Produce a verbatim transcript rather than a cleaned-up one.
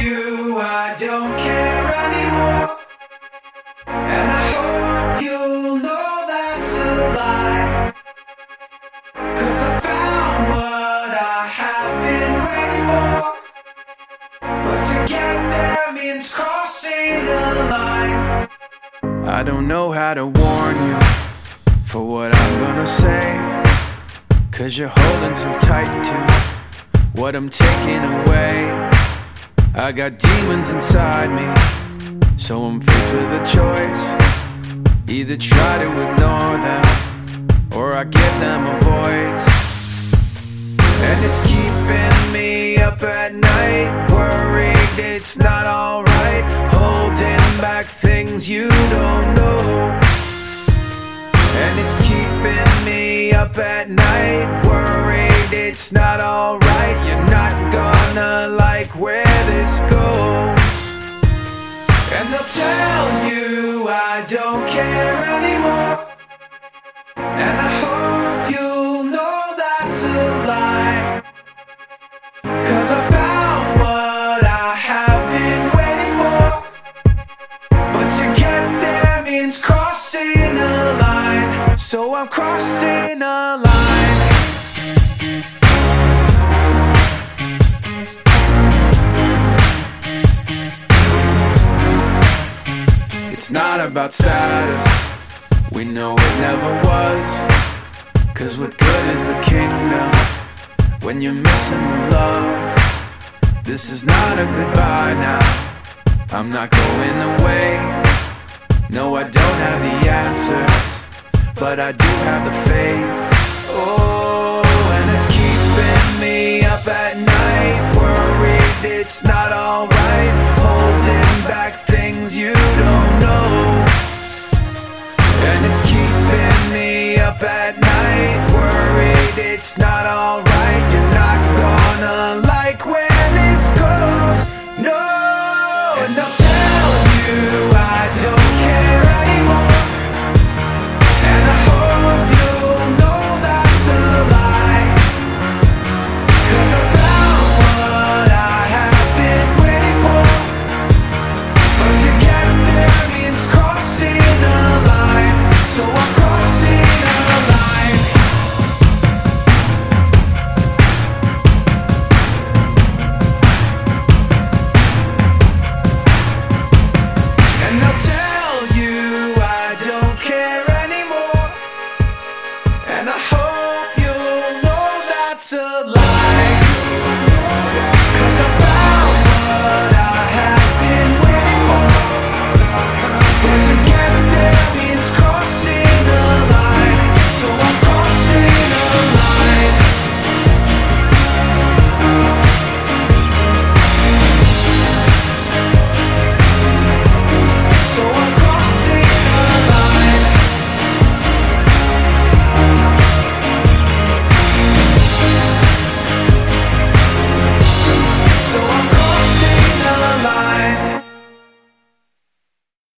you I don't care anymore, and I hope you'll know that's a lie, 'cause I found what I have been waiting for. But to get there means crossing the line. I don't know how to warn you for what I'm gonna say, 'cause you're holding so tight to what I'm taking away. I got demons inside me, so I'm faced with a choice. Either try to ignore them, or I give them a voice. And it's keeping me up at night, worried it's not alright, holding back things you don't know. And it's keeping me up at night, worried it's not alright, you're not gonna like where this goes. And they'll tell you I don't care anymore, and I hope you'll know that's a lie, 'cause I found what I have been waiting for. But to get there means crossing a line, so I'm crossing a line. It's not about status, we know it never was, 'cause what good is the kingdom when you're missing the love? This is not a goodbye now, I'm not going away. No, I don't have the answers, but I do have the faith. Up at night, worried it's not alright, holding back things you don't know. And it's keeping me up at night, worried it's not alright, you're not gonna like where